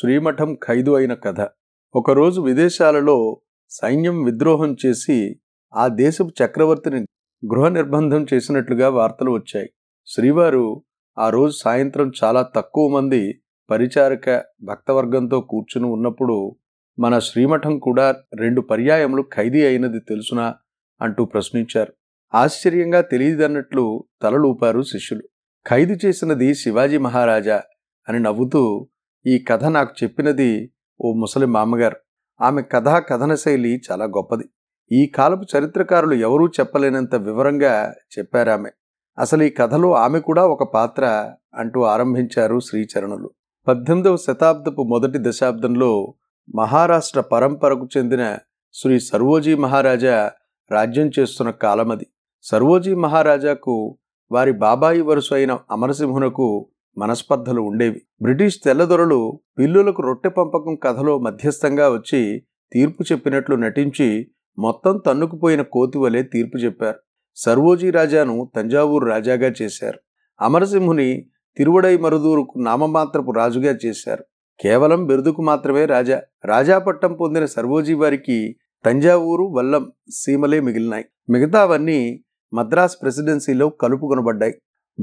శ్రీమఠం ఖైదు అయిన కథ. ఒకరోజు విదేశాలలో సైన్యం విద్రోహం చేసి ఆ దేశపు చక్రవర్తిని గృహ నిర్బంధం చేసినట్లుగా వార్తలు వచ్చాయి. శ్రీవారు ఆ రోజు సాయంత్రం చాలా తక్కువ మంది పరిచారక భక్తవర్గంతో కూర్చుని ఉన్నప్పుడు, మన శ్రీమఠం కూడా 2 పర్యాయములు ఖైదీ అయినది తెలుసునా అంటూ ప్రశ్నించారు. ఆశ్చర్యంగా తెలియదన్నట్లు తలలూపారు శిష్యులు. ఖైదు చేసినది శివాజీ మహారాజా అని నవ్వుతూ, ఈ కథ నాకు చెప్పినది ఓ ముసలి మామగారు. ఆమె కథా కథన శైలి చాలా గొప్పది. ఈ కాలపు చరిత్రకారులు ఎవరూ చెప్పలేనంత వివరంగా చెప్పారామె. అసలు ఈ కథలో ఆమె కూడా ఒక పాత్ర అంటూ ఆరంభించారు శ్రీచరణులు. 18వ శతాబ్దపు మొదటి దశాబ్దంలో మహారాష్ట్ర పరంపరకు చెందిన శ్రీ సర్వోజీ మహారాజా రాజ్యం చేస్తున్న కాలమది. సర్వోజీ మహారాజాకు వారి బాబాయి వరుస అయిన అమరసింహునకు మనస్పర్ధలు ఉండేవి. బ్రిటిష్ తెల్లదొరలు పిల్లులకు రొట్టె పంపకం కథలో మధ్యస్థంగా వచ్చి తీర్పు చెప్పినట్లు నటించి మొత్తం తన్నుకుపోయిన కోతివలే తీర్పు చెప్పారు. సర్వోజీ రాజాను తంజావూరు రాజాగా చేశారు. అమరసింహుని తిరువడై మరుదూరుకు నామమాత్రపు రాజుగా చేశారు. కేవలం బిరుదుకు మాత్రమే రాజా. రాజా పట్టం పొందిన సర్వోజీ వారికి తంజావూరు, వల్లం సీమలే మిగిలినాయి. మిగతావన్నీ మద్రాస్ ప్రెసిడెన్సీలో కలుపుకొనబడ్డాయి.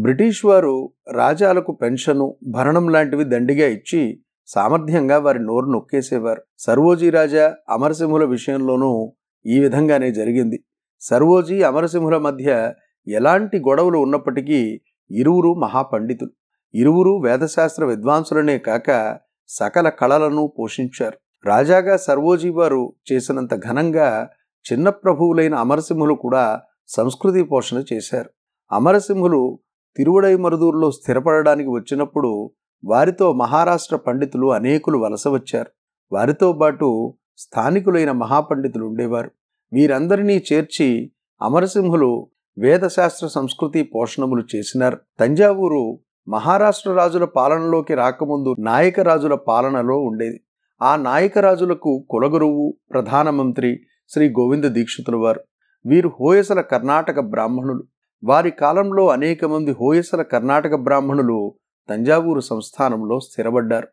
బ్రిటిష్ వారు రాజాలకు పెన్షను, భరణం లాంటివి దండిగా ఇచ్చి సామర్థ్యంగా వారి నోరు నొక్కేసేవారు. సర్వోజీ రాజా అమరసింహుల విషయంలోనూ ఈ విధంగానే జరిగింది. సర్వోజీ అమరసింహుల మధ్య ఎలాంటి గొడవలు ఉన్నప్పటికీ ఇరువురు మహాపండితులు. ఇరువురు వేదశాస్త్ర విద్వాంసులనే కాక సకల కళలను పోషించారు. రాజాగా సర్వోజీ వారు చేసినంత ఘనంగా చిన్న ప్రభువులైన అమరసింహులు కూడా సంస్కృతి పోషణ చేశారు. అమరసింహులు తిరువడైమరుదూరులో స్థిరపడడానికి వచ్చినప్పుడు వారితో మహారాష్ట్ర పండితులు అనేకులు వలస వచ్చారు. వారితో పాటు స్థానికులైన మహాపండితులు ఉండేవారు. వీరందరినీ చేర్చి అమరసింహులు వేదశాస్త్ర సంస్కృతి పోషణములు చేసినారు. తంజావూరు మహారాష్ట్ర రాజుల పాలనలోకి రాకముందు నాయకరాజుల పాలనలో ఉండేది. ఆ నాయకరాజులకు కులగురువు ప్రధానమంత్రి శ్రీ గోవింద దీక్షితుల వారు. వీరు హోయసల కర్ణాటక బ్రాహ్మణులు. వారి కాలంలో అనేక మంది హోయసల కర్ణాటక బ్రాహ్మణులు తంజావూరు సంస్థానంలో స్థిరపడ్డారు.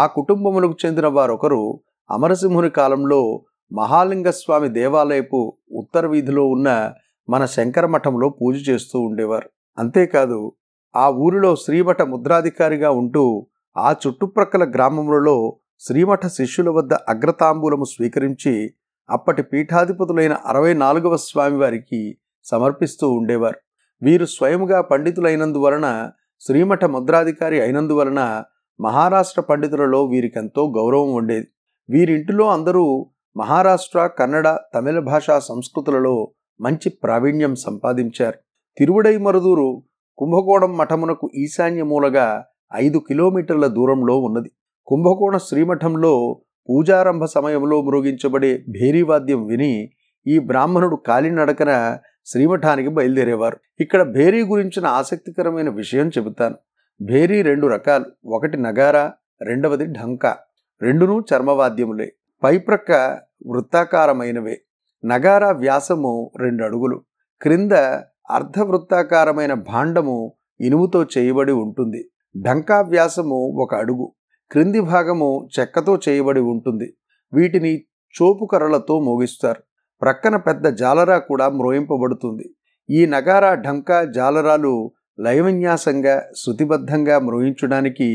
ఆ కుటుంబములకు చెందిన వారొకరు అమరసింహుని కాలంలో మహాలింగస్వామి దేవాలయపు ఉత్తర వీధిలో ఉన్న మన శంకరమఠంలో పూజ చేస్తూ ఉండేవారు. అంతేకాదు, ఆ ఊరిలో శ్రీమఠ ముద్రాధికారిగా ఉంటూ ఆ చుట్టుప్రక్కల గ్రామములలో శ్రీమఠ శిష్యుల వద్ద అగ్రతాంబూలము స్వీకరించి అప్పటి పీఠాధిపతులైన 64వ స్వామివారికి సమర్పిస్తూ ఉండేవారు. వీరు స్వయంగా పండితులైనందువలన, శ్రీమఠ ముద్రాధికారి అయినందువలన మహారాష్ట్ర పండితులలో వీరికెంతో గౌరవం ఉండేది. వీరింటిలో అందరూ మహారాష్ట్ర, కన్నడ, తమిళ భాషా సంస్కృతులలో మంచి ప్రావీణ్యం సంపాదించారు. తిరువడైమరుదూరు కుంభకోణం మఠమునకు ఈశాన్య మూలగా 5 కిలోమీటర్ల దూరంలో ఉన్నది. కుంభకోణ శ్రీమఠంలో పూజారంభ సమయంలో మృగించబడే భేరీవాద్యం విని ఈ బ్రాహ్మణుడు కాలినడకన శ్రీమఠానికి బయలుదేరేవారు. ఇక్కడ భేరీ గురించిన ఆసక్తికరమైన విషయం చెబుతాను. భేరీ 2 రకాలు. ఒకటి నగారా, రెండవది ఢంకా. రెండునూ చర్మవాద్యములే. పైప్రక్క వృత్తాకారమైనవే. నగారా వ్యాసము 2 అడుగులు, క్రింద అర్ధవృత్తాకారమైన భాండము ఇనుముతో చేయబడి ఉంటుంది. ఢంకా వ్యాసము 1 అడుగు, క్రింది భాగము చెక్కతో చేయబడి ఉంటుంది. వీటిని చోపుకర్రలతో మోగిస్తారు. ప్రక్కన పెద్ద జాలరా కూడా మ్రోయింపబడుతుంది. ఈ నగారా, ఢంకా, జాలరాలు లయవిన్యాసంగా శృతిబద్ధంగా మ్రోయించడానికి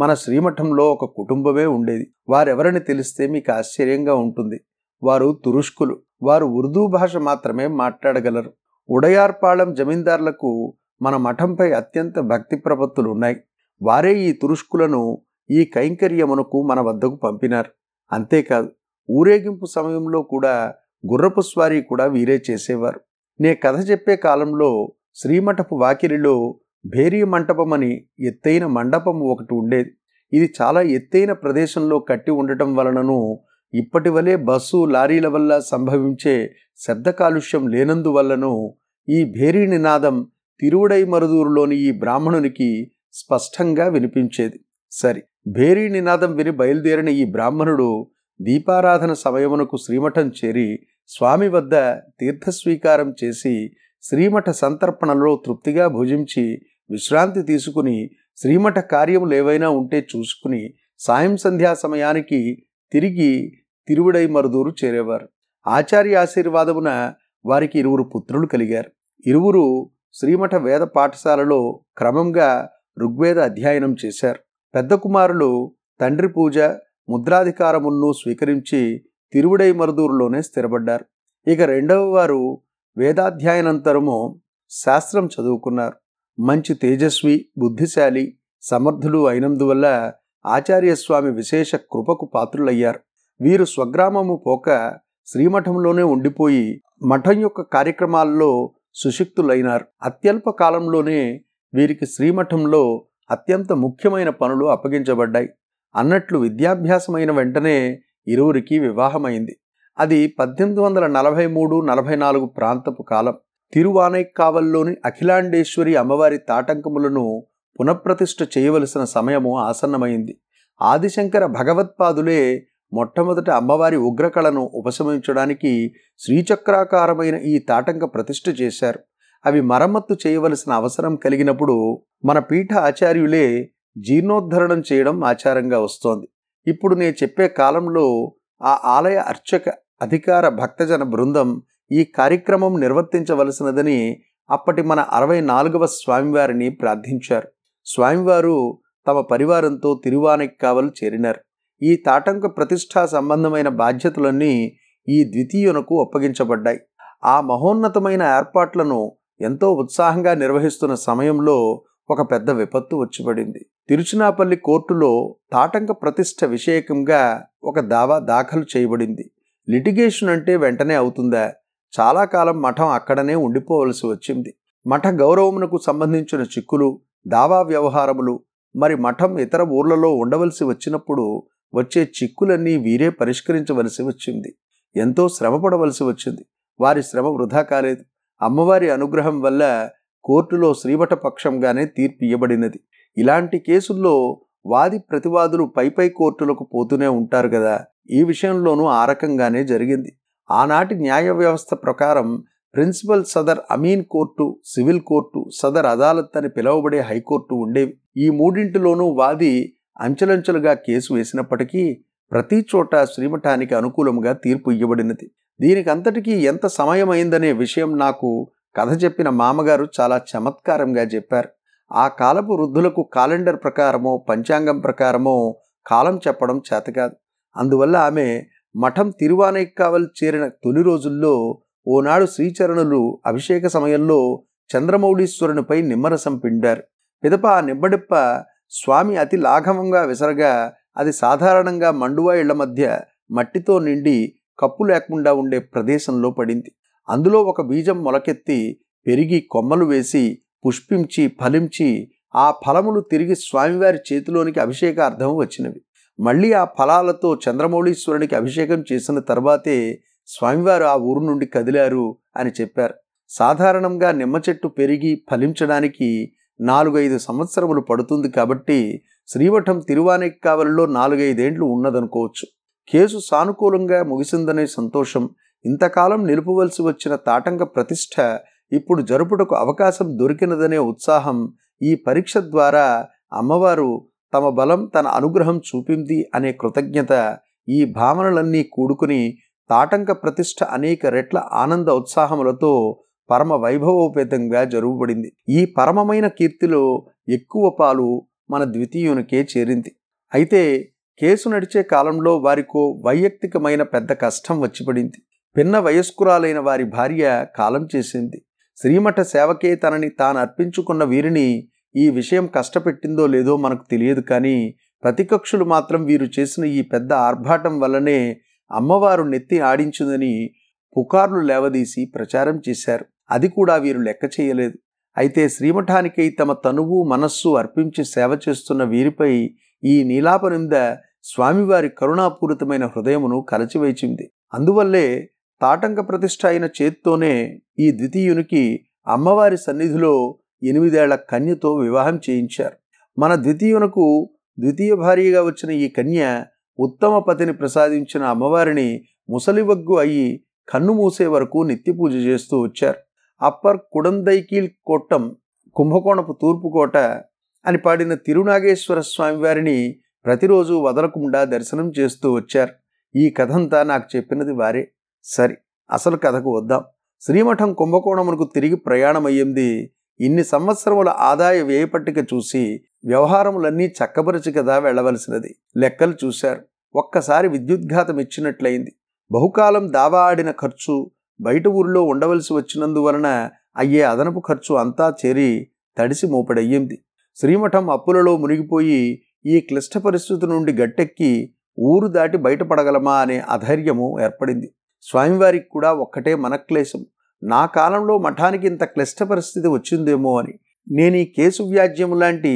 మన శ్రీమఠంలో ఒక కుటుంబమే ఉండేది. వారెవరని తెలిస్తే మీకు ఆశ్చర్యంగా ఉంటుంది. వారు తురుష్కులు. వారు ఉర్దూ భాష మాత్రమే మాట్లాడగలరు. ఉడయార్పాళెం జమీందార్లకు మన మఠంపై అత్యంత భక్తి ప్రపత్తులు ఉన్నాయి. వారే ఈ తురుష్కులను ఈ కైంకర్యమునకు మన వద్దకు పంపినారు. అంతేకాదు, ఊరేగింపు సమయంలో కూడా గుర్రపు స్వారీ కూడా వీరే చేసేవారు. నే కథ చెప్పే కాలంలో శ్రీమఠపు వాకిలిలో భేరీ మంటపం అని ఎత్తైన మండపం ఒకటి ఉండేది. ఇది చాలా ఎత్తైన ప్రదేశంలో కట్టి ఉండటం వలనను, ఇప్పటి వలె బస్సు, లారీల వల్ల సంభవించే శబ్ద కాలుష్యం లేనందువల్లనూ ఈ భేరీ నినాదం తిరువడైమరుదూరులోని ఈ బ్రాహ్మణునికి స్పష్టంగా వినిపించేది. సరే, భేరీ నినాదం విని బయలుదేరిన ఈ బ్రాహ్మణుడు దీపారాధన సమయమునకు శ్రీమఠం చేరి స్వామి వద్ద తీర్థస్వీకారం చేసి శ్రీమఠ సంతర్పణలో తృప్తిగా భుజించి విశ్రాంతి తీసుకుని శ్రీమఠ కార్యములు ఏవైనా ఉంటే చూసుకుని సాయం సంధ్యా సమయానికి తిరిగి తిరువిడై మరుదూరు చేరేవారు. ఆచార్య ఆశీర్వాదమున వారికి 20 పుత్రులు కలిగారు. 20 శ్రీమఠ వేద పాఠశాలలో క్రమంగా ఋగ్వేద అధ్యయనం చేశారు. పెద్ద కుమారులు తండ్రి పూజ ముద్రాధికారమును స్వీకరించి తిరువిడై మరుదూరులోనే స్థిరపడ్డారు. ఇక రెండవ వారు వేదాధ్యయనంతరము శాస్త్రం చదువుకున్నారు. మంచి తేజస్వి, బుద్ధిశాలి, సమర్థులు అయినందువల్ల ఆచార్యస్వామి విశేష కృపకు పాత్రులయ్యారు. వీరు స్వగ్రామము పోక శ్రీమఠంలోనే ఉండిపోయి మఠం యొక్క కార్యక్రమాల్లో సుశిక్తులైనారు. అత్యల్ప కాలంలోనే వీరికి శ్రీమఠంలో అత్యంత ముఖ్యమైన పనులు అప్పగించబడ్డాయి. అన్నట్లు విద్యాభ్యాసమైన వెంటనే 20 వివాహమైంది. అది 1843-44 ప్రాంతపు కాలం. తిరువానైక్కావల్లోని అఖిలాండేశ్వరి అమ్మవారి తాటంకములను పునఃప్రతిష్ఠ చేయవలసిన సమయము ఆసన్నమైంది. ఆదిశంకర భగవత్పాదులే మొట్టమొదట అమ్మవారి ఉగ్రకళను ఉపశమించడానికి శ్రీచక్రాకారమైన ఈ తాటంక ప్రతిష్ఠ చేశారు. అవి మరమ్మత్తు చేయవలసిన అవసరం కలిగినప్పుడు మన పీఠ ఆచార్యులే జీర్ణోద్ధరణం చేయడం ఆచారంగా వస్తోంది. ఇప్పుడు నేను చెప్పే కాలంలో ఆ ఆలయ అర్చక అధికార భక్తజన బృందం ఈ కార్యక్రమం నిర్వర్తించవలసినదని అప్పటి మన 64వ స్వామివారిని ప్రార్థించారు. స్వామివారు తమ పరివారంతో తిరువానైక్కావల్ చేరినారు. ఈ తాటంక ప్రతిష్టా సంబంధమైన బాధ్యతలన్నీ ఈ ద్వితీయునకు అప్పగించబడ్డాయి. ఆ మహోన్నతమైన ఏర్పాట్లను ఎంతో ఉత్సాహంగా నిర్వహిస్తున్న సమయంలో ఒక పెద్ద విపత్తు వచ్చిపడింది. తిరుచినాపల్లి కోర్టులో తాటంక ప్రతిష్ట విషయకంగా ఒక దావా దాఖలు చేయబడింది. లిటిగేషన్ అంటే వెంటనే అవుతుందా? చాలా కాలం మఠం అక్కడనే ఉండిపోవలసి వచ్చింది. మఠ గౌరవమునకు సంబంధించిన చిక్కులు, దావా వ్యవహారములు, మరి మఠం ఇతర ఊర్లలో ఉండవలసి వచ్చినప్పుడు వచ్చే చిక్కులన్నీ వీరే పరిష్కరించవలసి వచ్చింది. ఎంతో శ్రమపడవలసి వచ్చింది. వారి శ్రమ వృధా కాలేదు. అమ్మవారి అనుగ్రహం వల్ల కోర్టులో శ్రీమఠ పక్షంగానే తీర్పు ఇవ్వబడినది. ఇలాంటి కేసుల్లో వాది ప్రతివాదులు పైపై కోర్టులకు పోతూనే ఉంటారు కదా. ఈ విషయంలోనూ ఆ రకంగానే జరిగింది. ఆనాటి న్యాయ వ్యవస్థ ప్రకారం ప్రిన్సిపల్ సదర్ అమీన్ కోర్టు, సివిల్ కోర్టు, సదర్ అదాలత్ అని పిలువబడే హైకోర్టు ఉండేవి. ఈ మూడింటిలోనూ వాది అంచెలంచెలుగా కేసు వేసినప్పటికీ ప్రతి చోట శ్రీమఠానికి అనుకూలంగా తీర్పు ఇవ్వబడినది. దీనికి అంతటికీ ఎంత సమయమైందనే విషయం నాకు కథ చెప్పిన మామగారు చాలా చమత్కారంగా చెప్పారు. ఆ కాలపు వృద్ధులకు క్యాలెండర్ ప్రకారమో పంచాంగం ప్రకారమో కాలం చెప్పడం చేతకాదు. అందువల్ల ఆమె మఠం తిరువానైక్కావల్ చేరిన తొలి రోజుల్లో ఓనాడు శ్రీచరణులు అభిషేక సమయంలో చంద్రమౌళీశ్వరునిపై నిమ్మరసం పిండారు. పిదప ఆ నిమ్మడిప్ప స్వామి అతి లాఘవంగా విసరగా అది సాధారణంగా మండువా ఇళ్ల మధ్య మట్టితో నిండి కప్పు లేకుండా ఉండే ప్రదేశంలో పడింది. అందులో ఒక బీజం మొలకెత్తి పెరిగి కొమ్మలు వేసి పుష్పించి ఫలించి ఆ ఫలములు తిరిగి స్వామివారి చేతిలోనికి అభిషేకార్థం వచ్చినవి. మళ్ళీ ఆ ఫలాలతో చంద్రమౌళీశ్వరునికి అభిషేకం చేసిన తర్వాతే స్వామివారు ఆ ఊరు నుండి కదిలారు అని చెప్పారు. సాధారణంగా నిమ్మ చెట్టు పెరిగి ఫలించడానికి 4-5 సంవత్సరములు పడుతుంది కాబట్టి శ్రీమఠం తిరువానైక్కావల్లో 4-5 ఏండ్లు ఉన్నదనుకోవచ్చు. కేసు సానుకూలంగా ముగిసిందనే సంతోషం, ఇంతకాలం నిలుపువలసి వచ్చిన తాటంక ప్రతిష్ట ఇప్పుడు జరుపుటకు అవకాశం దొరికినదనే ఉత్సాహం, ఈ పరీక్ష ద్వారా అమ్మవారు తమ బలం తన అనుగ్రహం చూపింది అనే కృతజ్ఞత, ఈ భావనలన్నీ కూడుకుని తాటంక ప్రతిష్ట అనేక రెట్ల ఆనంద ఉత్సాహములతో పరమ వైభవోపేతంగా జరుగుబడింది. ఈ పరమమైన కీర్తిలో ఎక్కువ పాలు మన ద్వితీయునికే చేరింది. అయితే కేసు నడిచే కాలంలో వారికో వైయక్తికమైన పెద్ద కష్టం వచ్చిపడింది. పిన్న వయస్కురాలైన వారి భార్య కాలం చేసింది. శ్రీమఠ సేవకే తనని తాను అర్పించుకున్న వీరిని ఈ విషయం కష్టపెట్టిందో లేదో మనకు తెలియదు, కానీ ప్రతికక్షులు మాత్రం వీరు చేసిన ఈ పెద్ద ఆర్భాటం వల్లనే అమ్మవారు నెత్తి ఆడించిందని పుకార్లు లేవదీసి ప్రచారం చేశారు. అది కూడా వీరు లెక్క చేయలేదు. అయితే శ్రీమఠానికై తమ తనువు మనస్సు అర్పించి సేవ చేస్తున్న వీరిపై ఈ నీలాపనింద స్వామివారి కరుణాపూరితమైన హృదయమును కలచివేచింది. అందువల్లే తాటంక ప్రతిష్ఠ అయిన చేత్తోనే ఈ ద్వితీయునికి అమ్మవారి సన్నిధిలో 8 ఏళ్ల కన్యతో వివాహం చేయించారు. మన ద్వితీయునకు ద్వితీయ భార్యగా వచ్చిన ఈ కన్య ఉత్తమ పతిని ప్రసాదించిన అమ్మవారిని ముసలివగ్గు అయి కన్ను మూసే వరకు నిత్యపూజ చేస్తూ వచ్చారు. అప్పర్ కుడందైకీల్ కోట్టం కుంభకోణపు తూర్పుకోట అని పాడిన తిరునాగేశ్వర స్వామివారిని ప్రతిరోజు వదలకుండా దర్శనం చేస్తూ వచ్చారు. ఈ కథంతా నాకు చెప్పినది వారే. సరే, అసలు కథకు వద్దాం. శ్రీమఠం కుంభకోణమునకు తిరిగి ప్రయాణమయ్యింది. ఇన్ని సంవత్సరముల ఆదాయ వ్యయ పట్టిక చూసి వ్యవహారములన్నీ చక్కబరచి కదా వెళ్ళవలసినది. లెక్కలు చూశారు. ఒక్కసారి విద్యుద్ఘాతం ఇచ్చినట్లయింది. బహుకాలం దావా ఆడిన ఖర్చు, బయట ఊరిలో ఉండవలసి వచ్చినందువలన అయ్యే అదనపు ఖర్చు అంతా చేరి తడిసి మోపడయ్యింది. శ్రీమఠం అప్పులలో మునిగిపోయి ఈ క్లిష్ట పరిస్థితి నుండి గట్టెక్కి ఊరు దాటి బయటపడగలమా అనే అధైర్యము ఏర్పడింది. స్వామివారికి కూడా ఒక్కటే మనక్లేశం, నా కాలంలో మఠానికి ఇంత క్లిష్ట పరిస్థితి వచ్చిందేమో అని. నేను ఈ కేసు వ్యాజ్యం లాంటి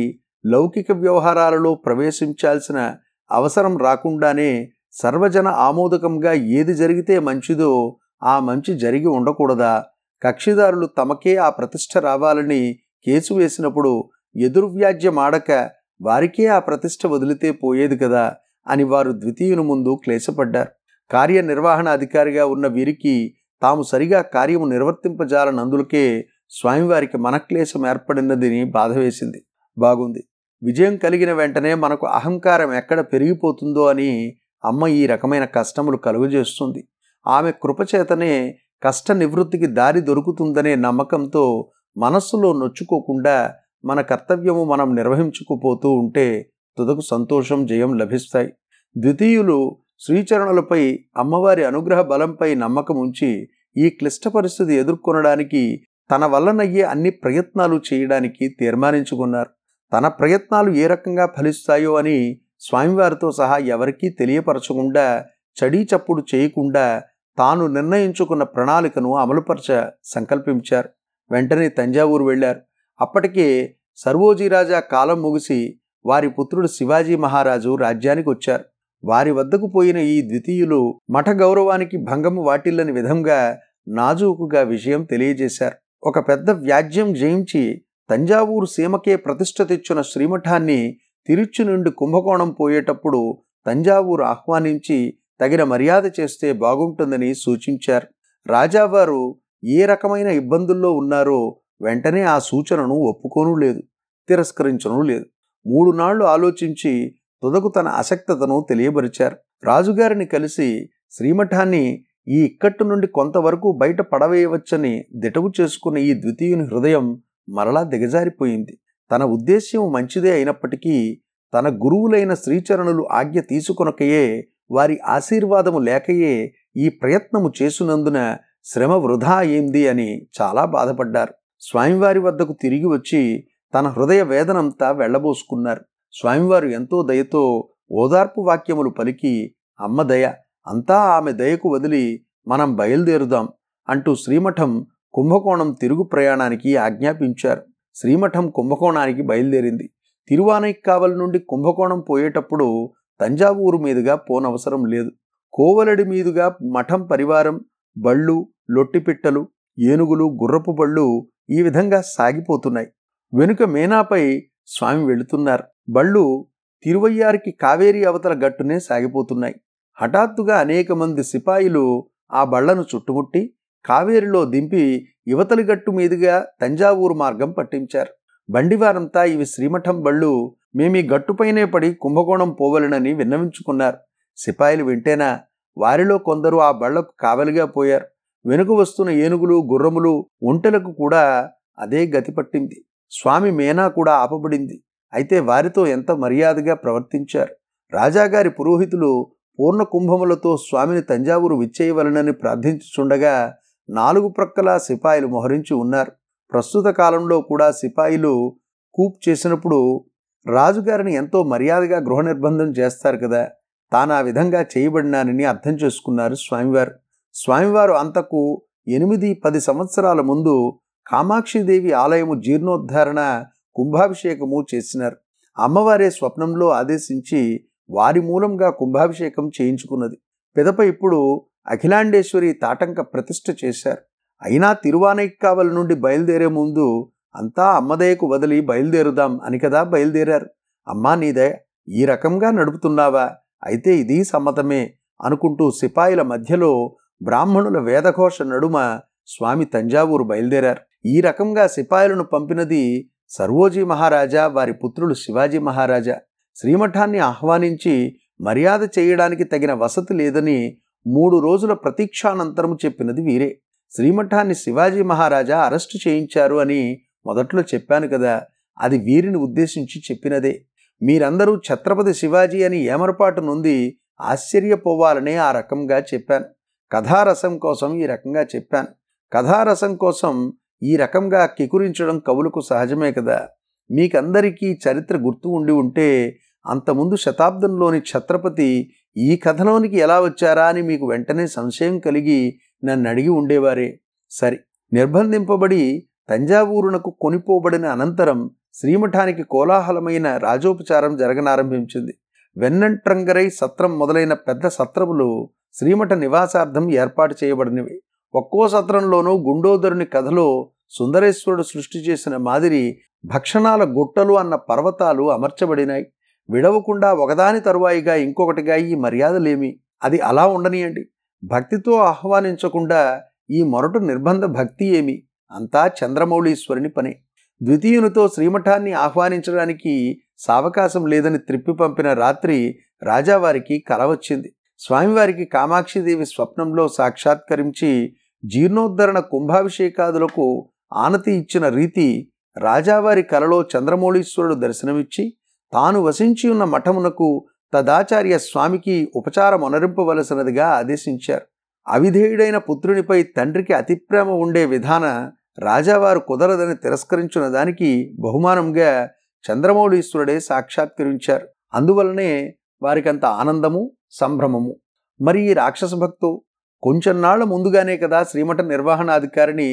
లౌకిక వ్యవహారాలలో ప్రవేశించాల్సిన అవసరం రాకుండానే సర్వజన ఆమోదకంగా ఏది జరిగితే మంచిదో ఆ మంచి జరిగి ఉండకూడదా? కక్షిదారులు తమకే ఆ ప్రతిష్ట రావాలని కేసు వేసినప్పుడు ఎదురువ్యాజ్యమాడక వారికే ఆ ప్రతిష్ట వదిలితే పోయేది కదా అని వారు ద్వితీయుని ముందు క్లేశపడ్డారు. కార్యనిర్వహణ అధికారిగా ఉన్న వీరికి తాము సరిగా కార్యము నిర్వర్తింపజాలనందులకే స్వామివారికి మనక్లేశం ఏర్పడినదని బాధ వేసింది. బాగుంది, విజయం కలిగిన వెంటనే మనకు అహంకారం ఎక్కడ పెరిగిపోతుందో అని అమ్మ ఈ రకమైన కష్టములు కలుగజేస్తుంది. ఆమె కృపచేతనే కష్ట నివృత్తికి దారి దొరుకుతుందనే నమ్మకంతో మనస్సులో నొచ్చుకోకుండా మన కర్తవ్యము మనం నిర్వహించుకుపోతూ ఉంటే తుదకు సంతోషం, జయం లభిస్తాయి. ద్వితీయులు శ్రీచరణులపై, అమ్మవారి అనుగ్రహ బలంపై నమ్మకం ఉంచి ఈ క్లిష్ట పరిస్థితి ఎదుర్కొనడానికి తన వల్లనయ్యే అన్ని ప్రయత్నాలు చేయడానికి తీర్మానించుకున్నారు. తన ప్రయత్నాలు ఏ రకంగా ఫలిస్తాయో అని స్వామివారితో సహా ఎవరికీ తెలియపరచకుండా, చడీ చప్పుడు చేయకుండా తాను నిర్ణయించుకున్న ప్రణాళికను అమలుపరచ సంకల్పించారు. వెంటనే తంజావూరు వెళ్ళారు. అప్పటికే సర్వోజీరాజా కాలం ముగిసి వారి పుత్రుడు శివాజీ మహారాజు రాజ్యానికి వచ్చారు. వారి వద్దకు పోయిన ఈ ద్వితీయులు మఠ గౌరవానికి భంగము వాటిల్లని విధంగా నాజూకుగా విషయం తెలియజేశారు. ఒక పెద్ద వ్యాజ్యం జయించి తంజావూరు సీమకే ప్రతిష్ఠ తెచ్చిన శ్రీమఠాన్ని తిరుచి నుండి కుంభకోణం పోయేటప్పుడు తంజావూరు ఆహ్వానించి తగిన మర్యాద చేస్తే బాగుంటుందని సూచించారు. రాజావారు ఏ రకమైన ఇబ్బందుల్లో ఉన్నారో వెంటనే ఆ సూచనను ఒప్పుకోనూ లేదు, తిరస్కరించనూ లేదు. 3 నాళ్లు ఆలోచించి తుదకు తన అశక్తతను తెలియబరిచారు. రాజుగారిని కలిసి శ్రీమఠాన్ని ఈ ఇక్కట్టు నుండి కొంతవరకు బయట పడవేయవచ్చని దిటవు చేసుకున్న ఈ ద్వితీయుని హృదయం మరలా దిగజారిపోయింది. తన ఉద్దేశ్యం మంచిదే అయినప్పటికీ తన గురువులైన శ్రీచరణులు ఆజ్ఞ తీసుకొనకయే, వారి ఆశీర్వాదము లేకయే ఈ ప్రయత్నము చేసినందున శ్రమ వృధా అయింది అని చాలా బాధపడ్డారు. స్వామివారి వద్దకు తిరిగి వచ్చి తన హృదయ వేదనంతా వెళ్ళబోసుకున్నారు. స్వామివారు ఎంతో దయతో ఓదార్పు వాక్యములు పలికి, అమ్మ దయ, అంతా ఆమె దయకు వదిలి మనం బయలుదేరుదాం అంటూ శ్రీమఠం కుంభకోణం తిరుగు ప్రయాణానికి ఆజ్ఞాపించారు. శ్రీమఠం కుంభకోణానికి బయలుదేరింది. తిరువానైక్కావల్ నుండి కుంభకోణం పోయేటప్పుడు తంజావూరు మీదుగా పోనవసరం లేదు. కోవలడి మీదుగా మఠం పరివారం, బళ్ళు, లొట్టిపిట్టలు, ఏనుగులు, గుర్రపు బళ్ళు ఈ విధంగా సాగిపోతున్నాయి. వెనుక మేనాపై స్వామి వెళుతున్నారు. బళ్ళు తిరువయ్యారికి కావేరీ అవతల గట్టునే సాగిపోతున్నాయి. హఠాత్తుగా అనేక మంది సిపాయిలు ఆ బళ్లను చుట్టుముట్టి కావేరిలో దింపి యువతలి గట్టు మీదుగా తంజావూరు మార్గం పట్టించారు. బండివారంతా, ఇవి శ్రీమఠం బళ్ళు, మేమీ గట్టుపైనే పడి కుంభకోణం పోవలెనని విన్నవించుకున్నారు. సిపాయిలు వింటేనా వారిలో కొందరు ఆ బళ్లకు కావలిగా పోయారు. వెనుక వస్తున్న ఏనుగులు, గుర్రములు, ఒంటెలకు కూడా అదే గతి పట్టింది. స్వామి మేనా కూడా ఆపబడింది. అయితే వారితో ఎంత మర్యాదగా ప్రవర్తించారు. రాజాగారి పురోహితులు పూర్ణ కుంభములతో స్వామిని తంజావూరు విచ్చేయవలనని ప్రార్థించుచుండగా 4 ప్రక్కలా సిపాయిలు మోహరించి ఉన్నారు. ప్రస్తుత కాలంలో కూడా సిపాయిలు కూప్ చేసినప్పుడు రాజుగారిని ఎంతో మర్యాదగా గృహ నిర్బంధం చేస్తారు కదా. తాను ఆ విధంగా చేయబడినానని అర్థం చేసుకున్నారు స్వామివారు. స్వామివారు అంతకు 8-10 సంవత్సరాల ముందు కామాక్షిదేవి ఆలయము జీర్ణోద్ధరణ, కుంభాభిషేకము చేసినారు. అమ్మవారే స్వప్నంలో ఆదేశించి వారి మూలంగా కుంభాభిషేకం చేయించుకున్నది. పిదప ఇప్పుడు అఖిలాండేశ్వరి తాటంక ప్రతిష్ఠ చేశారు. అయినా తిరువానైక్కావల్ నుండి బయలుదేరే ముందు అంతా అమ్మదయ్యకు వదిలి బయలుదేరుదాం అని కదా బయలుదేరారు. అమ్మా నీదే, ఈ రకంగా నడుపుతున్నావా? అయితే ఇది సమ్మతమే అనుకుంటూ సిపాయిల మధ్యలో బ్రాహ్మణుల వేదఘోష నడుమ స్వామి తంజావూరు బయలుదేరారు. ఈ రకంగా సిపాయిలను పంపినది సర్వోజీ మహారాజా, వారి పుత్రుడు శివాజీ మహారాజా. శ్రీమఠాన్ని ఆహ్వానించి మర్యాద చేయడానికి తగిన వసతి లేదని 3 రోజుల ప్రతీక్షానంతరము చెప్పినది వీరే. శ్రీమఠాన్ని శివాజీ మహారాజా అరెస్టు చేయించారు అని మొదట్లో చెప్పాను కదా, అది వీరిని ఉద్దేశించి చెప్పినదే. మీరందరూ ఛత్రపతి శివాజీ అని ఏమరపాటు నుండి ఆశ్చర్యపోవాలనే ఆ రకంగా చెప్పాను. కథారసం కోసం ఈ రకంగా చెప్పాను. కథారసం కోసం ఈ రకంగా కికురించడం కవులకు సహజమే కదా. మీకందరికీ చరిత్ర గుర్తు ఉండి ఉంటే అంతకుముందు శతాబ్దంలోని ఛత్రపతి ఈ కథలోనికి ఎలా వచ్చారా అని మీకు వెంటనే సంశయం కలిగి నన్ను అడిగి ఉండేవారే. సరే, నిర్బంధింపబడి తంజావూరునకు కొనిపోబడిన అనంతరం శ్రీమఠానికి కోలాహలమైన రాజోపచారం జరగనారంభించింది. వెన్నంట్రంగరై సత్రం మొదలైన పెద్ద సత్రములు శ్రీమఠ నివాసార్థం ఏర్పాటు చేయబడినవి. ఒక్కో సత్రంలోనూ గుండోదరుని కథలో సుందరేశ్వరుడు సృష్టి చేసిన మాదిరి భక్షణాల గుట్టలు అన్న పర్వతాలు అమర్చబడినాయి. విడవకుండా ఒకదాని తరువాయిగా ఇంకొకటిగా ఈ మర్యాదలేమి, అది అలా ఉండనియండి. భక్తితో ఆహ్వానించకుండా ఈ మొరటు నిర్బంధ భక్తి ఏమి? అంతా చంద్రమౌళీశ్వరుని పని. ద్వితీయునితో శ్రీమఠాన్ని ఆహ్వానించడానికి సావకాశం లేదని త్రిప్పి పంపిన రాత్రి రాజావారికి కల వచ్చింది. స్వామివారికి కామాక్షిదేవి స్వప్నంలో సాక్షాత్కరించి జీర్ణోద్ధరణ కుంభాభిషేకాదులకు ఆనతి ఇచ్చిన రీతి రాజావారి కలలో చంద్రమౌళీశ్వరుడు దర్శనమిచ్చి తాను వసించి ఉన్న మఠమునకు తదాచార్య స్వామికి ఉపచారం అనరింపవలసినదిగా ఆదేశించారు. అవిధేయుడైన పుత్రునిపై తండ్రికి అతిప్రేమ ఉండే విధాన రాజావారు కుదరదని తిరస్కరించిన దానికి బహుమానంగా చంద్రమౌళీశ్వరుడే సాక్షాత్కరించారు. అందువలనే వారికంత ఆనందము, సంభ్రమము. మరి ఈ రాక్షస భక్తు కొంచెం నాళ్ల ముందుగానే కదా శ్రీమఠ నిర్వహణాధికారిని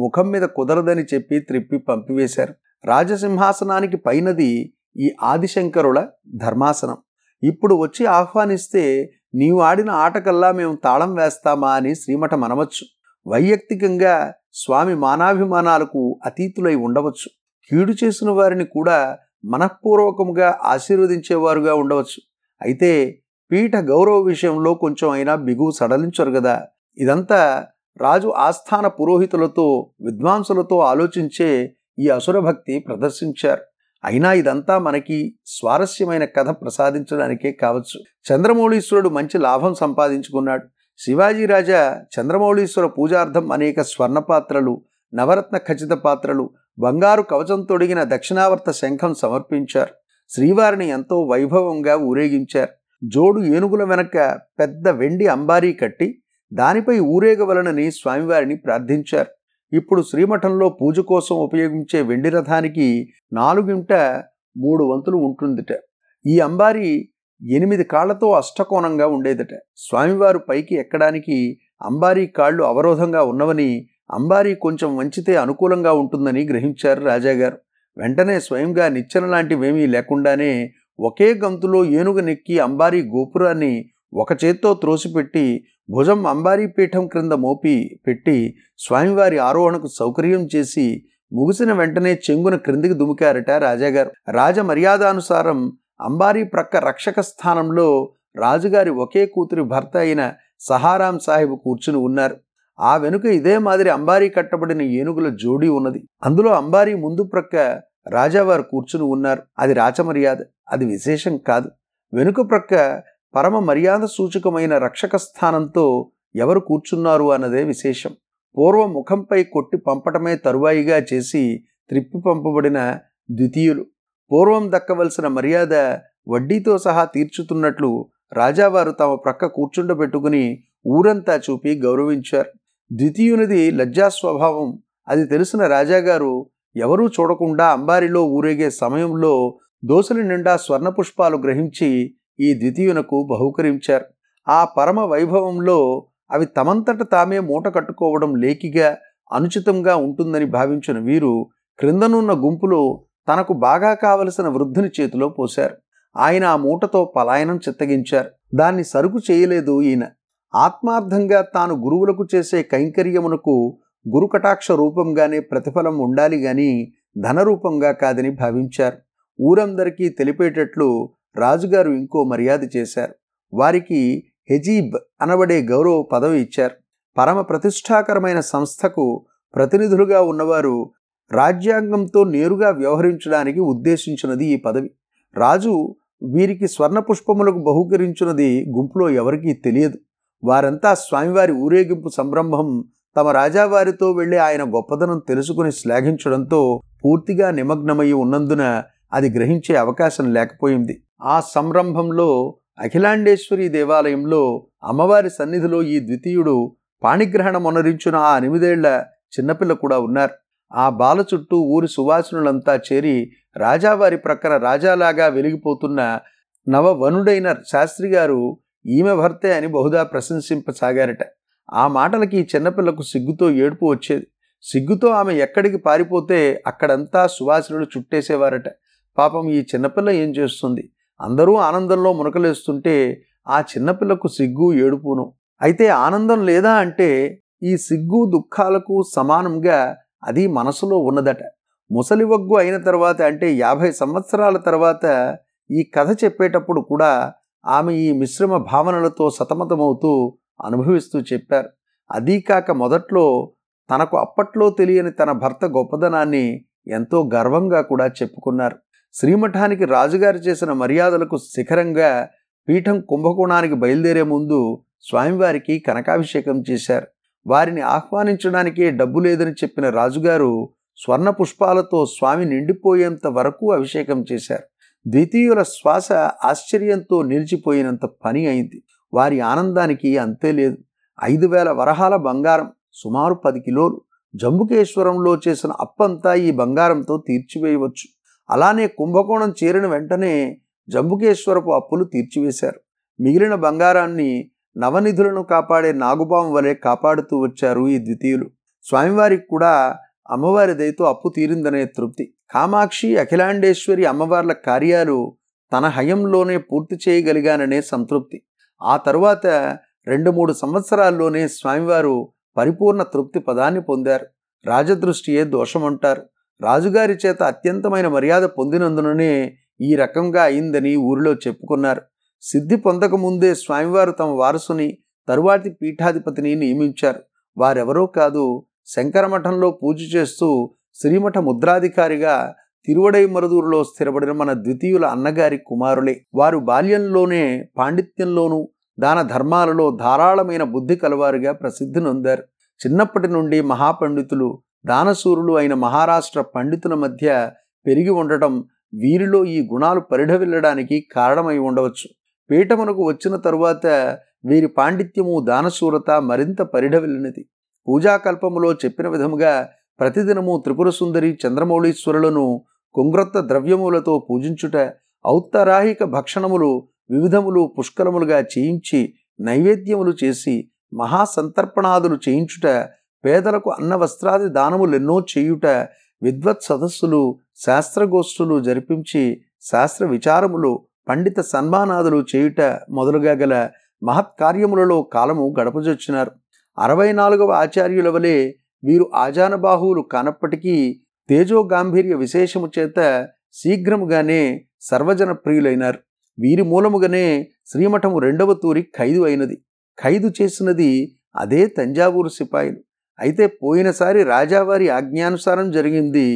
ముఖం మీద కుదరదని చెప్పి త్రిప్పి పంపివేశారు. రాజసింహాసనానికి పైనది ఈ ఆదిశంకరుల ధర్మాసనం. ఇప్పుడు వచ్చి ఆహ్వానిస్తే నీవు ఆడిన ఆటకల్లా మేము తాళం వేస్తామా అని శ్రీమఠం అనవచ్చు. వైయక్తికంగా స్వామి మానాభిమానాలకు అతీతులై ఉండవచ్చు. కీడు చేసిన వారిని కూడా మనఃపూర్వకంగా ఆశీర్వదించేవారుగా ఉండవచ్చు. అయితే పీఠ గౌరవ విషయంలో కొంచెం అయినా బిగువు సడలించరు కదా. ఇదంతా రాజు ఆస్థాన పురోహితులతో, విద్వాంసులతో ఆలోచించే ఈ అసురభక్తి ప్రదర్శించారు. అయినా ఇదంతా మనకి స్వారస్యమైన కథ ప్రసాదించడానికే కావచ్చు. చంద్రమౌళీశ్వరుడు మంచి లాభం సంపాదించుకున్నాడు. శివాజీరాజా చంద్రమౌళీశ్వర పూజార్థం అనేక స్వర్ణ పాత్రలు, నవరత్న ఖచ్చిత పాత్రలు, బంగారు కవచం తొడిగిన దక్షిణావర్త శంఖం సమర్పించారు. శ్రీవారిని ఎంతో వైభవంగా ఊరేగించారు. జోడు ఏనుగుల వెనక పెద్ద వెండి అంబారీ కట్టి దానిపై ఊరేగవలనని స్వామివారిని ప్రార్థించారు. ఇప్పుడు శ్రీమఠంలో పూజ కోసం ఉపయోగించే వెండి రథానికి 4 3/4 వంతులు ఉంటుందిట. ఈ అంబారీ 8 కాళ్లతో అష్టకోణంగా ఉండేదట. స్వామివారు పైకి ఎక్కడానికి అంబారీ కాళ్ళు అవరోధంగా ఉన్నవని, అంబారీ కొంచెం వంచితే అనుకూలంగా ఉంటుందని గ్రహించారు రాజాగారు. వెంటనే స్వయంగా నిచ్చెన లాంటివేమీ లేకుండానే ఒకే గంతులో ఏనుగు నెక్కి అంబారీ గోపురాన్ని ఒక చేత్తో త్రోసిపెట్టి భుజం అంబారీ పీఠం క్రింద మోపి పెట్టి స్వామివారి ఆరోహణకు సౌకర్యం చేసి ముగిసిన వెంటనే చెంగున క్రిందికి దుమికారట రాజాగారు. రాజమర్యాదానుసారం అంబారీ ప్రక్క రక్షక స్థానంలో రాజుగారి ఒకే కూతురి భర్త అయిన సహారాం సాహిబ్ కూర్చుని ఉన్నారు. ఆ వెనుక ఇదే మాదిరి అంబారీ కట్టబడిన ఏనుగుల జోడీ ఉన్నది. అందులో అంబారీ ముందు ప్రక్క రాజావారు కూర్చుని ఉన్నారు. అది రాచమర్యాద, అది విశేషం కాదు. వెనుక ప్రక్క పరమ మర్యాద సూచకమైన రక్షక స్థానంతో ఎవరు కూర్చున్నారు అన్నదే విశేషం. పూర్వ ముఖంపై కొట్టి పంపటమే తరువాయిగా చేసి త్రిప్పి పంపబడిన ద్వితీయులు పూర్వం దక్కవలసిన మర్యాద వడ్డీతో సహా తీర్చుతున్నట్లు రాజావారు తమ ప్రక్క కూర్చుండబెట్టుకుని ఊరంతా చూపి గౌరవించారు. ద్వితీయునిది లజ్జాస్వభావం. అది తెలిసిన రాజాగారు ఎవరూ చూడకుండా అంబారిలో ఊరేగే సమయంలో దోసలి నిండా స్వర్ణ పుష్పాలు గ్రహించి ఈ ద్వితీయునకు బహుకరించారు. ఆ పరమ వైభవంలో అవి తమంతట తామే మూట కట్టుకోవడం లేకిగా అనుచితంగా ఉంటుందని భావించిన వీరు క్రిందనున్న గుంపులో తనకు బాగా కావలసిన వృద్ధుని చేతిలో పోశారు. ఆయన ఆ మూటతో పలాయనం చిత్తగించారు. దాన్ని సరుకు చేయలేదు ఈయన. ఆత్మార్థంగా తాను గురువులకు చేసే కైంకర్యమునకు గురుకటాక్ష రూపంగానే ప్రతిఫలం ఉండాలి గాని ధనరూపంగా కాదని భావించారు. ఊరందరికీ తెలిపేటట్లు రాజుగారు ఇంకో మర్యాద చేశారు. వారికి హెజీబ్ అనబడే గౌరవ పదవి ఇచ్చారు. పరమ ప్రతిష్టాకరమైన సంస్థకు ప్రతినిధులుగా ఉన్నవారు రాజ్యాంగంతో నేరుగా వ్యవహరించడానికి ఉద్దేశించినది ఈ పదవి. రాజు వీరికి స్వర్ణ పుష్పములకు బహుకరించున్నది గుంపులో ఎవరికీ తెలియదు. వారంతా స్వామివారి ఊరేగింపు సంరంభం తమ రాజావారితో వెళ్ళి ఆయన గొప్పదనం తెలుసుకుని శ్లాఘించడంతో పూర్తిగా నిమగ్నమై ఉన్నందున అది గ్రహించే అవకాశం లేకపోయింది. ఆ సంరంభంలో అఖిలాండేశ్వరి దేవాలయంలో అమ్మవారి సన్నిధిలో ఈ ద్వితీయుడు పాణిగ్రహణం అనరించిన ఆ 8 ఏళ్ల చిన్నపిల్ల కూడా ఉన్నారు. ఆ బాల చుట్టూ ఊరి సువాసనులంతా చేరి రాజావారి ప్రక్కన రాజాలాగా వెలిగిపోతున్న నవవనుడైన శాస్త్రి గారు ఈమె భర్తే అని బహుదా ప్రశంసింపసాగారట. ఆ మాటలకి ఈ చిన్నపిల్లకు సిగ్గుతో ఏడుపు వచ్చేది. సిగ్గుతో ఆమె ఎక్కడికి పారిపోతే అక్కడంతా సువాసనులు చుట్టేసేవారట. పాపం ఈ చిన్నపిల్ల ఏం చేస్తుంది? అందరూ ఆనందంలో మునకలేస్తుంటే ఆ చిన్నపిల్లకు సిగ్గు ఏడుపును. అయితే ఆనందం లేదా అంటే ఈ సిగ్గు దుఃఖాలకు సమానంగా అది మనసులో ఉన్నదట. ముసలివగ్గు అయిన తర్వాత అంటే 50 సంవత్సరాల తర్వాత ఈ కథ చెప్పేటప్పుడు కూడా ఆమె ఈ మిశ్రమ భావనలతో సతమతమవుతూ అనుభవిస్తూ చెప్పారు. అదీ కాక మొదట్లో తనకు అప్పట్లో తెలియని తన భర్త గొప్పదనాన్ని ఎంతో గర్వంగా కూడా చెప్పుకున్నారు. శ్రీమఠానికి రాజుగారు చేసిన మర్యాదలకు శిఖరంగా పీఠం కుంభకోణానికి బయలుదేరే ముందు స్వామివారికి కనకాభిషేకం చేశారు. వారిని ఆహ్వానించడానికే డబ్బు లేదని చెప్పిన రాజుగారు స్వర్ణ పుష్పాలతో స్వామి నిండిపోయేంత వరకు అభిషేకం చేశారు. ద్వితీయుల శ్వాస ఆశ్చర్యంతో నిలిచిపోయినంత పని అయింది. వారి ఆనందానికి అంతే లేదు. 5,000 వరహాల బంగారం, సుమారు 10 కిలోలు. జంబుకేశ్వరంలో చేసిన అప్పంతా ఈ బంగారంతో తీర్చివేయవచ్చు. అలానే కుంభకోణం చేరిన వెంటనే జంబుకేశ్వరపు అప్పులు తీర్చివేశారు. మిగిలిన బంగారాన్ని నవనిధులను కాపాడే నాగుపాము వలె కాపాడుతూ వచ్చారు ఈ ద్వితీయులు. స్వామివారికి కూడా అమ్మవారి దయతో అప్పు తీరిందనే తృప్తి. కామాక్షి అఖిలాండేశ్వరి అమ్మవార్ల కార్యాలు తన హయంలోనే పూర్తి చేయగలిగాననే సంతృప్తి. ఆ తరువాత 2-3 సంవత్సరాల్లోనే స్వామివారు పరిపూర్ణ తృప్తి పదాన్ని పొందారు. రాజదృష్టియే దోషమంటారు. రాజుగారి చేత అత్యంతమైన మర్యాద పొందినందుననే ఈ రకంగా అయిందని ఊరిలో చెప్పుకున్నారు. సిద్ధి పొందకముందే స్వామివారు తమ వారసుని, తరువాతి పీఠాధిపతిని నియమించారు. వారెవరో కాదు, శంకరమఠంలో పూజ చేస్తూ శ్రీమఠ ముద్రాధికారిగా తిరువడైమరుదూరులో స్థిరపడిన మన ద్వితీయుల అన్నగారి కుమారులే. వారు బాల్యంలోనే పాండిత్యంలోనూ దాన ధర్మాలలో ధారాళమైన బుద్ధి కలవారుగా ప్రసిద్ధి నొందారు. చిన్నప్పటి నుండి మహాపండితులు, దానశూరులు అయిన మహారాష్ట్ర పండితుల మధ్య పెరిగి ఉండటం వీరిలో ఈ గుణాలు పరిఢవిల్లడానికి కారణమై ఉండవచ్చు. పీఠమునకు వచ్చిన తరువాత వీరి పాండిత్యము, దానశూరత మరింత పరిఢవిల్లినది. పూజాకల్పములో చెప్పిన విధముగా ప్రతిదినము త్రిపుర సుందరి చంద్రమౌళీశ్వరులను కొంగ్రొత్త ద్రవ్యములతో పూజించుట, ఔత్తరాహిక భక్షణములు వివిధములు పుష్కలములుగా చేయించి నైవేద్యములు చేసి మహాసంతర్పణాదులు చేయించుట, పేదలకు అన్న వస్త్రాది దానములెన్నో చేయుట, విద్వత్ సదస్సులు, శాస్త్రగోష్ఠులు జరిపించి శాస్త్ర విచారములు, పండిత సన్మానాదులు చేయుట మొదలుగా గల మహత్కార్యములలో కాలము గడపజొచ్చినారు. 64వ ఆచార్యుల వలె వీరు ఆజానబాహువులు కానప్పటికీ తేజోగాంభీర్య విశేషము చేత శీఘ్రముగానే సర్వజన ప్రియులైనారు. వీరి మూలముగానే శ్రీమఠము 2వ తూరి ఖైదు అయినది. ఖైదు చేసినది అదే తంజావూరు సిపాయిలు. అయితే పోయినసారి రాజావారి ఆజ్ఞానుసారం జరిగింది,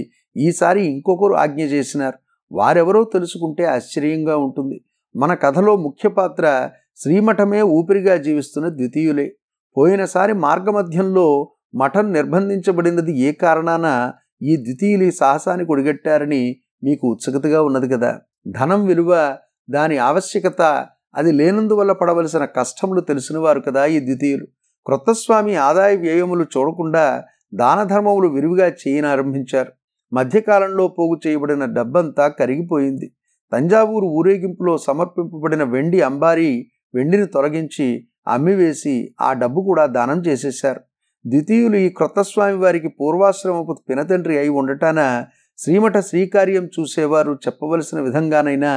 ఈసారి ఇంకొకరు ఆజ్ఞ చేసినారు. వారెవరో తెలుసుకుంటే ఆశ్చర్యంగా ఉంటుంది. మన కథలో ముఖ్య పాత్ర శ్రీమఠమే ఊపిరిగా జీవిస్తున్న ద్వితీయులే. పోయినసారి మార్గమధ్యంలో మఠం నిర్బంధించబడినది ఏ కారణాన ఈ ద్వితీయులు సాహసాన్ని ఒడిగట్టారని మీకు ఉత్సుకతగా ఉన్నది కదా. ధనం విలువ, దాని ఆవశ్యకత, అది లేనందువల్ల పడవలసిన కష్టములు తెలిసినవారు కదా ఈ ద్వితీయులు. క్రొత్తస్వామి ఆదాయ వ్యయములు చూడకుండా దాన ధర్మములు విరివిగా చేయనారంభించారు. మధ్యకాలంలో పోగు చేయబడిన డబ్బంతా కరిగిపోయింది. తంజావూరు ఊరేగింపులో సమర్పింపబడిన వెండి అంబారీ వెండిని తొలగించి అమ్మివేసి ఆ డబ్బు కూడా దానం చేసేశారు. ద్వితీయులు ఈ క్రొత్తస్వామి వారికి పూర్వాశ్రమపు పినతండ్రి అయి ఉండటాన శ్రీమఠ శ్రీకార్యం చూసేవారు చెప్పవలసిన విధంగానైనా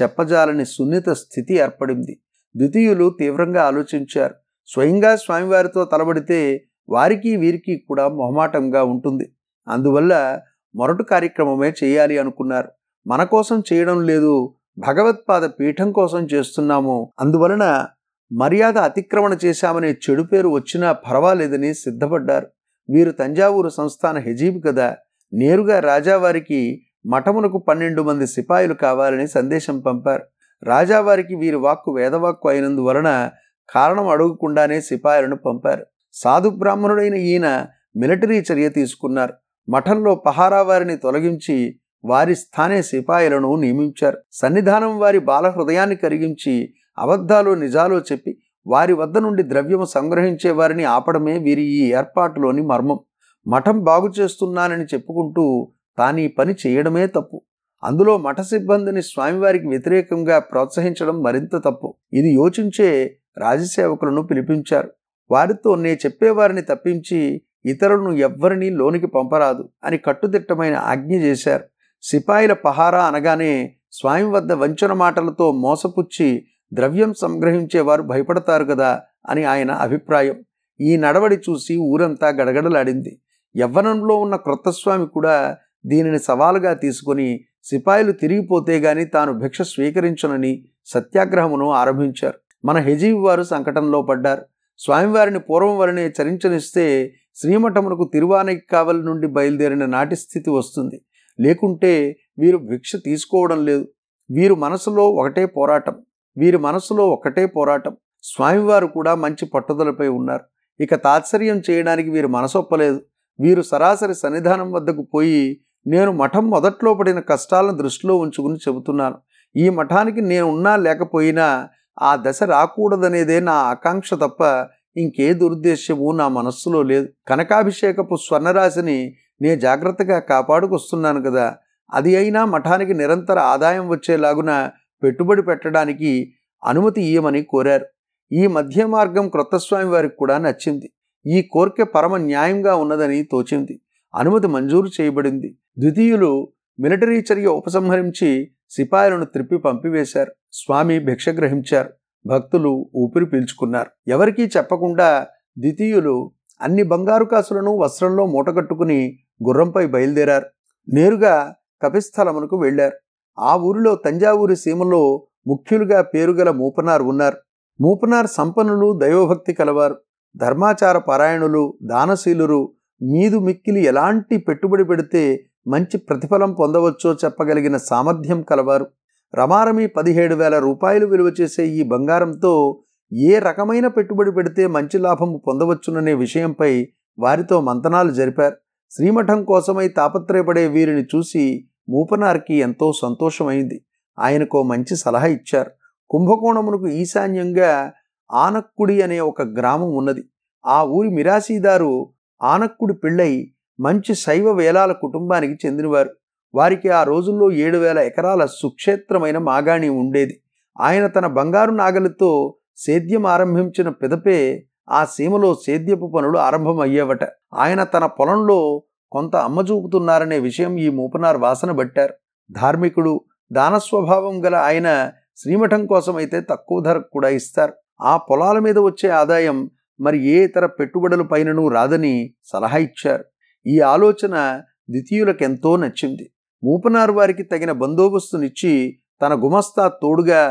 చెప్పజాలని సున్నిత స్థితి ఏర్పడింది. ద్వితీయులు తీవ్రంగా ఆలోచించారు. స్వయంగా స్వామివారితో తలబడితే వారికి వీరికి కూడా మొహమాటంగా ఉంటుంది. అందువల్ల మొరటు కార్యక్రమమే చేయాలి అనుకున్నారు. మన కోసం చేయడం లేదు, భగవత్పాద పీఠం కోసం చేస్తున్నాము. అందువలన మర్యాద అతిక్రమణ చేశామనే చెడు పేరు వచ్చినా పర్వాలేదని సిద్ధపడ్డారు. వీరు తంజావూరు సంస్థాన హెజీబ్ కదా, నేరుగా రాజావారికి మఠమునకు 12 మంది సిపాయిలు కావాలని సందేశం పంపారు. రాజావారికి వీరి వాక్కు వేదవాక్కు అయినందువలన కారణం అడగకుండానే సిపాయిలను పంపారు. సాధు బ్రాహ్మణుడైన ఈయన మిలిటరీ చర్య తీసుకున్నారు. మఠంలో పహారా వారిని తొలగించి వారి స్థానే సిపాయిలను నియమించారు. సన్నిధానం వారి బాలహృదయాన్ని కరిగించి అబద్ధాలు నిజాలు చెప్పి వారి వద్ద నుండి ద్రవ్యము సంగ్రహించే వారిని ఆపడమే వీరి ఈ ఏర్పాటులోని మర్మం. మఠం బాగు చేస్తున్నానని చెప్పుకుంటూ తాను ఈ పని చేయడమే తప్పు. అందులో మఠ సిబ్బందిని స్వామివారికి వ్యతిరేకంగా ప్రోత్సహించడం మరింత తప్పు. ఇది యోచించే రాజసేవకులను పిలిపించారు. వారితో నే చెప్పేవారిని తప్పించి ఇతరులను ఎవ్వరినీ లోనికి పంపరాదు అని కట్టుదిట్టమైన ఆజ్ఞ చేశారు. సిపాయిల పహారా అనగానే స్వామి వద్ద వంచన మాటలతో మోసపుచ్చి ద్రవ్యం సంగ్రహించేవారు భయపడతారు కదా అని ఆయన అభిప్రాయం. ఈ నడవడి చూసి ఊరంతా గడగడలాడింది. యవ్వనంలో ఉన్న క్రొత్త స్వామి కూడా దీనిని సవాలుగా తీసుకొని సిపాయిలు తిరిగిపోతే గాని తాను భిక్ష స్వీకరించనని సత్యాగ్రహమును ఆరంభించారు. మన హెజీవి వారు సంకటంలో పడ్డారు. స్వామివారిని పూర్వం వలనే చరించనిస్తే శ్రీమఠమునకు తిరువానైక్కావలి నుండి బయలుదేరిన నాటి స్థితి వస్తుంది. లేకుంటే వీరు భిక్ష తీసుకోవడం లేదు. వీరి మనసులో ఒకటే పోరాటం. స్వామివారు కూడా మంచి పట్టుదలపై ఉన్నారు. ఇక తాత్సర్యం చేయడానికి వీరు మనసొప్పలేదు. వీరు సరాసరి సన్నిధానం వద్దకు పోయి, నేను మఠం మొదట్లో పడిన కష్టాలను దృష్టిలో ఉంచుకుని చెబుతున్నాను. ఈ మఠానికి నేను ఉన్నా లేకపోయినా ఆ దశ రాకూడదనేదే నా ఆకాంక్ష తప్ప ఇంకే దురుద్దేశ్యము నా మనస్సులో లేదు. కనకాభిషేకపు స్వర్ణరాశిని నేను జాగ్రత్తగా కాపాడుకొస్తున్నాను కదా, అది అయినా మఠానికి నిరంతర ఆదాయం వచ్చేలాగున పెట్టుబడి పెట్టడానికి అనుమతి ఇయ్యమని కోరారు. ఈ మధ్య మార్గం క్రొత్త స్వామి వారికి కూడా నచ్చింది. ఈ కోరిక పరమ న్యాయంగా ఉన్నదని తోచింది. అనుమతి మంజూరు చేయబడింది. ద్వితీయులు మిలిటరీ చర్య ఉపసంహరించి సిపాయిలను త్రిప్పి పంపివేశారు. స్వామి భిక్ష గ్రహించారు. భక్తులు ఊపిరి పీల్చుకున్నారు. ఎవరికీ చెప్పకుండా ద్వితీయులు అన్ని బంగారు కాసులను వస్త్రంలో మూటగట్టుకుని గుర్రంపై బయలుదేరారు. నేరుగా కపిస్థలమునకు వెళ్ళారు. ఆ ఊరిలో తంజావూరి సీమలో ముఖ్యులుగా పేరుగల మూపనార్ ఉన్నారు. మూపనార్ సంపన్నులు, దైవభక్తి కలవారు, ధర్మాచార పారాయణులు, దానశీలురు. మీదు మిక్కిలి ఎలాంటి పెట్టుబడి పెడితే మంచి ప్రతిఫలం పొందవచ్చో చెప్పగలిగిన సామర్థ్యం కలవారు. రమారమి 17,000 రూపాయలు విలువ చేసే ఈ బంగారంతో ఏ రకమైన పెట్టుబడి పెడితే మంచి లాభము పొందవచ్చుననే విషయంపై వారితో మంతనాలు జరిపారు. శ్రీమఠం కోసమై తాపత్రయపడే వీరిని చూసి మూపనార్కి ఎంతో సంతోషమైంది. ఆయనకో మంచి సలహా ఇచ్చారు. కుంభకోణమునకు ఈశాన్యంగా ఆనక్కుడి అనే ఒక గ్రామం ఉన్నది. ఆ ఊరి మిరాసీదారు ఆనక్కుడి పిళ్ళై మంచి శైవ వేలాల కుటుంబానికి చెందినవారు. వారికి ఆ రోజుల్లో 7,000 ఎకరాల సుక్షేత్రమైన మాగాణి ఉండేది. ఆయన తన బంగారు నాగలితో సేద్యం ఆరంభించిన పిదపే ఆ సీమలో సేద్యపు పనులు ఆరంభమయ్యేవట. ఆయన తన పొలంలో కొంత అమ్మచూపుతున్నారనే విషయం ఈ మూపనార్ వాసన పట్టారు. ధార్మికుడు, దానస్వభావం గల ఆయన శ్రీమఠం కోసమైతే తక్కువ ధరకు కూడా ఇస్తారు. ఆ పొలాల మీద వచ్చే ఆదాయం మరి ఏ ఇతర పెట్టుబడుల పైనను రాదని సలహా ఇచ్చారు. ఈ ఆలోచన ద్వితీయులకెంతో నచ్చింది. మూపనార్ వారికి తగిన బందోబస్తునిచ్చి తన గుమస్తా తోడుగా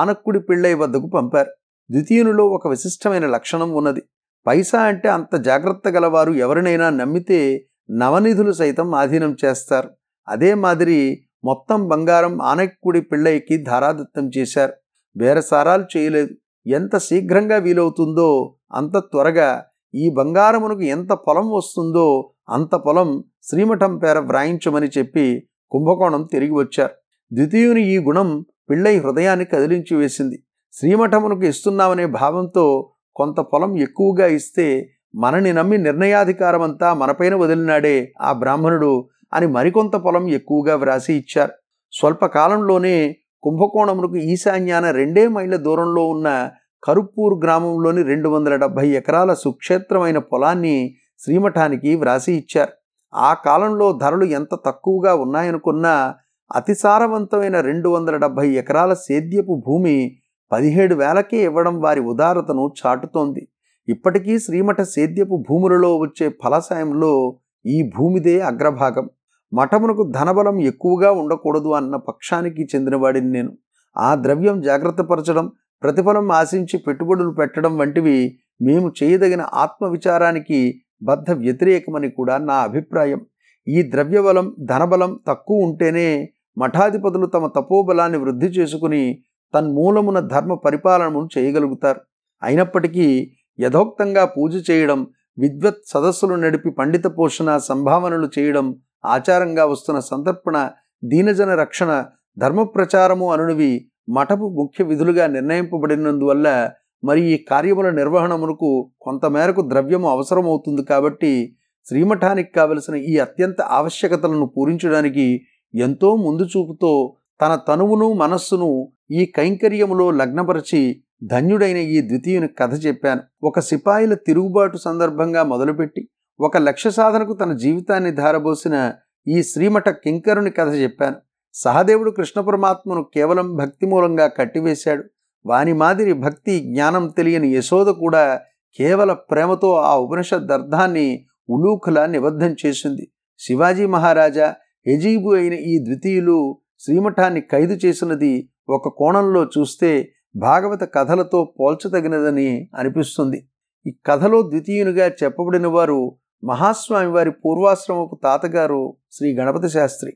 ఆనక్కుడి పిళ్ళై వద్దకు పంపారు. ద్వితీయునిలో ఒక విశిష్టమైన లక్షణం ఉన్నది. పైసా అంటే అంత జాగ్రత్త గలవారు ఎవరినైనా నమ్మితే నవనిధులు సైతం ఆధీనం చేస్తారు. అదే మాదిరి మొత్తం బంగారం ఆనక్కుడి పిళ్ళైకి ధారాదత్తం చేశారు. బేరసారాలు చేయలేదు. ఎంత శీఘ్రంగా వీలవుతుందో అంత త్వరగా, ఈ బంగారమునకు ఎంత పొలం వస్తుందో అంత పొలం శ్రీమఠం పేర వ్రాయించమని చెప్పి కుంభకోణం తిరిగి వచ్చారు. ద్వితీయుని ఈ గుణం పిళ్ళై హృదయాన్ని కదిలించి వేసింది. శ్రీమఠమునకు ఇస్తున్నామనే భావంతో కొంత పొలం ఎక్కువగా ఇస్తే మనని నమ్మి నిర్ణయాధికారమంతా మనపైన వదిలినాడే ఆ బ్రాహ్మణుడు అని మరికొంత పొలం ఎక్కువగా వ్రాసి ఇచ్చారు. స్వల్పకాలంలోనే కుంభకోణమునకు ఈశాన్యాన 2 మైళ్ళ దూరంలో ఉన్న కరుప్పూర్ గ్రామంలోని 270 ఎకరాల సుక్షేత్రమైన పొలాన్ని శ్రీమఠానికి వ్రాసి ఇచ్చారు. ఆ కాలంలో ధరలు ఎంత తక్కువగా ఉన్నాయనుకున్నా అతిసారవంతమైన 270 ఎకరాల సేద్యపు భూమి 17,000కే ఇవ్వడం వారి ఉదారతను చాటుతోంది. ఇప్పటికీ శ్రీమఠ సేద్యపు భూములలో వచ్చే ఫలసాయంలో ఈ భూమిదే అగ్రభాగం. మఠమునకు ధనబలం ఎక్కువగా ఉండకూడదు అన్న పక్షానికి చెందినవాడిని నేను. ఆ ద్రవ్యం జాగ్రత్తపరచడం, ప్రతిఫలం ఆశించి పెట్టుబడులు పెట్టడం వంటివి మేము చేయదగిన ఆత్మవిచారానికి బద్ధ వ్యతిరేకమని కూడా నా అభిప్రాయం. ఈ ద్రవ్యబలం, ధనబలం తక్కువ ఉంటేనే మఠాధిపతులు తమ తపోబలాన్ని వృద్ధి చేసుకుని తన్మూలమున ధర్మ పరిపాలనను చేయగలుగుతారు. అయినప్పటికీ యథోక్తంగా పూజ చేయడం, విద్వత్ సదస్సులు నడిపి పండిత పోషణ సంభావనలు చేయడం ఆచారంగా వస్తున్న సంతర్పణ, దీనజన రక్షణ, ధర్మ ప్రచారము అనునివి మఠపు ముఖ్య విధులుగా నిర్ణయింపబడినందువల్ల మరి ఈ కార్యముల నిర్వహణమునకు కొంతమేరకు ద్రవ్యము అవసరమవుతుంది. కాబట్టి శ్రీమఠానికి కావలసిన ఈ అత్యంత ఆవశ్యకతలను పూరించడానికి ఎంతో ముందు చూపుతో తన తనువును మనస్సును ఈ కైంకర్యములో లగ్నపరిచి ధన్యుడైన ఈ ద్వితీయుని కథ చెప్పాను. ఒక సిపాయిల తిరుగుబాటు సందర్భంగా మొదలుపెట్టి ఒక లక్ష్య సాధనకు తన జీవితాన్ని ధారబోసిన ఈ శ్రీమఠ కింకరుని కథ చెప్పాను. సహదేవుడు కృష్ణ పరమాత్మను కేవలం భక్తి మూలంగా కట్టివేశాడు. వాని మాదిరి భక్తి జ్ఞానం తెలియని యశోద కూడా కేవల ప్రేమతో ఆ ఉపనిషద్దర్థాన్ని ఉలూఖులా నిబద్ధం చేసింది. శివాజీ మహారాజా ఎజీబు అయిన ఈ ద్వితీయులు శ్రీమఠాన్ని ఖైదు చేసినది ఒక కోణంలో చూస్తే భాగవత కథలతో పోల్చదగినదని అనిపిస్తుంది. ఈ కథలో ద్వితీయునిగా చెప్పబడిన వారు మహాస్వామి వారి పూర్వాశ్రమపు తాతగారు శ్రీ గణపతి శాస్త్రి.